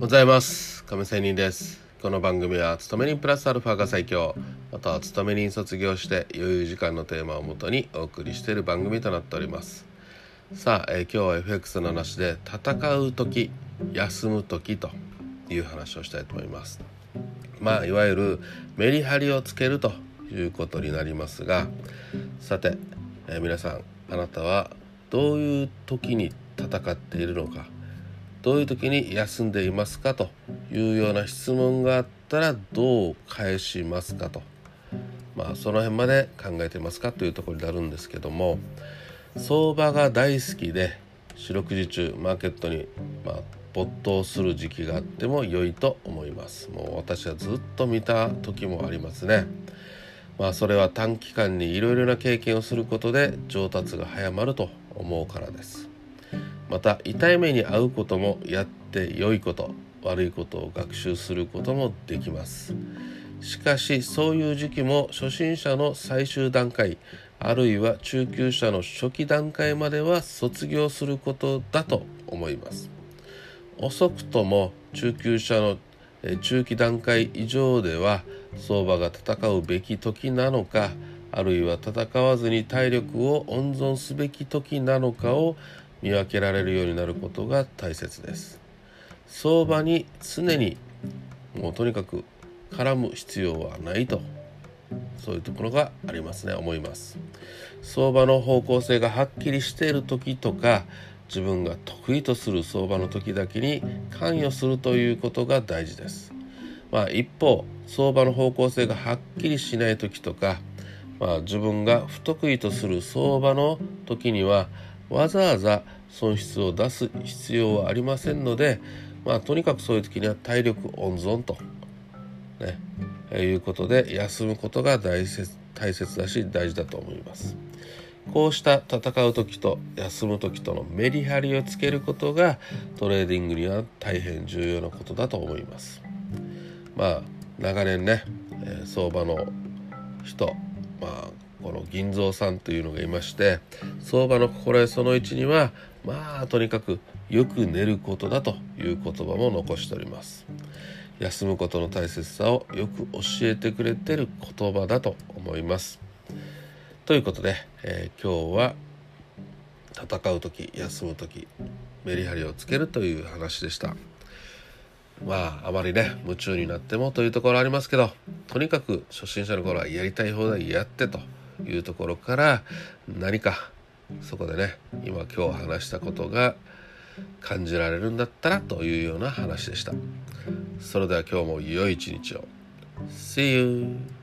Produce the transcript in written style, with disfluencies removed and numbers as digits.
ございます。亀仙人です。この番組は勤め人プラスアルファが最強、または勤め人卒業して余裕時間のテーマをもとにお送りしている番組となっております。さあ、今日は FX の話で戦う時、休む時という話をしたいと思います。まあいわゆるメリハリをつけるということになりますが、さて、皆さん、あなたはどういう時に戦っているのか、どういう時に休んでいますかというような質問があったらどう返しますかと、その辺まで考えていますかというところになるんですけども、相場が大好きで四六時中マーケットに没頭する時期があっても良いと思います。もう私はずっと見た時もありますね。それは短期間にいろいろな経験をすることで上達が早まると思うからです。また痛い目に遭うこともやって良いこと悪いことを学習することもできます。しかしそういう時期も初心者の最終段階あるいは中級者の初期段階までは卒業することだと思います。遅くとも中級者の中期段階以上では相場が戦うべき時なのか、あるいは戦わずに体力を温存すべき時なのかを見分けられるようになることが大切です。相場に常にもうとにかく絡む必要はないと、そういうところがありますね、思います。相場の方向性がはっきりしている時とか、自分が得意とする相場の時だけに関与するということが大事です。一方、相場の方向性がはっきりしない時とか、自分が不得意とする相場の時にはわざわざ損失を出す必要はありませんので、とにかくそういう時には体力温存と、いうことで休むことが大切だし大事だと思います。こうした戦う時と休む時とのメリハリをつけることがトレーディングには大変重要なことだと思います。長年ね、相場の人、この銀蔵さんというのがいまして、相場の心得その1にはとにかくよく寝ることだという言葉も残しております。休むことの大切さをよく教えてくれてる言葉だと思います。ということで、今日は戦う時休む時メリハリをつけるという話でした。あまり夢中になってもというところありますけど、とにかく初心者の頃はやりたい放題やってというところから、何かそこで今日話したことが感じられるんだったらというような話でした。それでは今日も良い一日を。 See you!